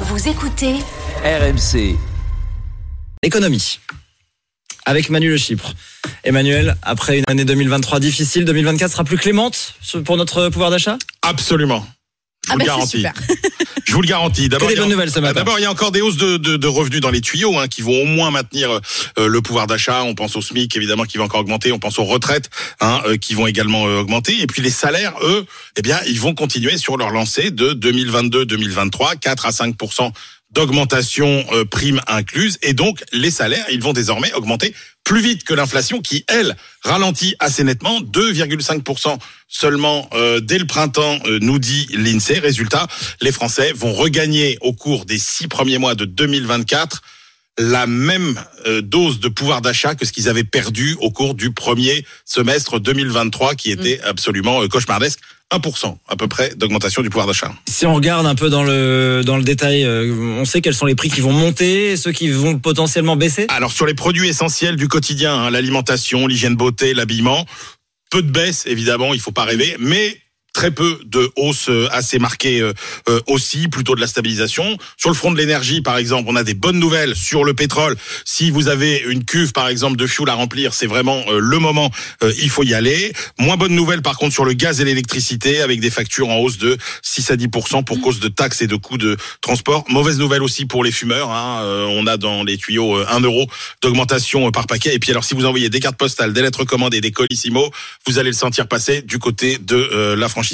Vous écoutez RMC Économie avec Emmanuel Lechypre. Emmanuel, après une année 2023 difficile, 2024 sera plus clémente pour notre pouvoir d'achat ? Absolument. Je vous le garantis. Je vous le garantis. D'abord, il y a encore des hausses de revenus dans les tuyaux qui vont au moins maintenir le pouvoir d'achat. On pense au SMIC, évidemment, qui va encore augmenter. On pense aux retraites qui vont également augmenter. Et puis les salaires, eux, ils vont continuer sur leur lancée de 2022-2023, 4 à 5% d'augmentation prime incluse. Et donc, les salaires, ils vont désormais augmenter plus vite que l'inflation qui, elle, ralentit assez nettement, 2,5% seulement dès le printemps, nous dit l'INSEE. Résultat, les Français vont regagner au cours des 6 premiers mois de 2024 la même dose de pouvoir d'achat que ce qu'ils avaient perdu au cours du premier semestre 2023 qui était absolument cauchemardesque. 1% à peu près d'augmentation du pouvoir d'achat. Si on regarde un peu dans le détail, on sait quels sont les prix qui vont monter, ceux qui vont potentiellement baisser. Alors sur les produits essentiels du quotidien, l'alimentation, l'hygiène beauté, l'habillement, peu de baisse évidemment, il faut pas rêver, mais très peu de hausse assez marquée aussi, plutôt de la stabilisation. Sur le front de l'énergie, par exemple, on a des bonnes nouvelles sur le pétrole. Si vous avez une cuve, par exemple, de fioul à remplir, c'est vraiment le moment, il faut y aller. Moins bonnes nouvelles, par contre, sur le gaz et l'électricité, avec des factures en hausse de 6 à 10% pour cause de taxes et de coûts de transport. Mauvaise nouvelle aussi pour les fumeurs. On a dans les tuyaux 1 euro d'augmentation par paquet. Et puis alors, si vous envoyez des cartes postales, des lettres commandées, des Colissimo, vous allez le sentir passer du côté de la franchise.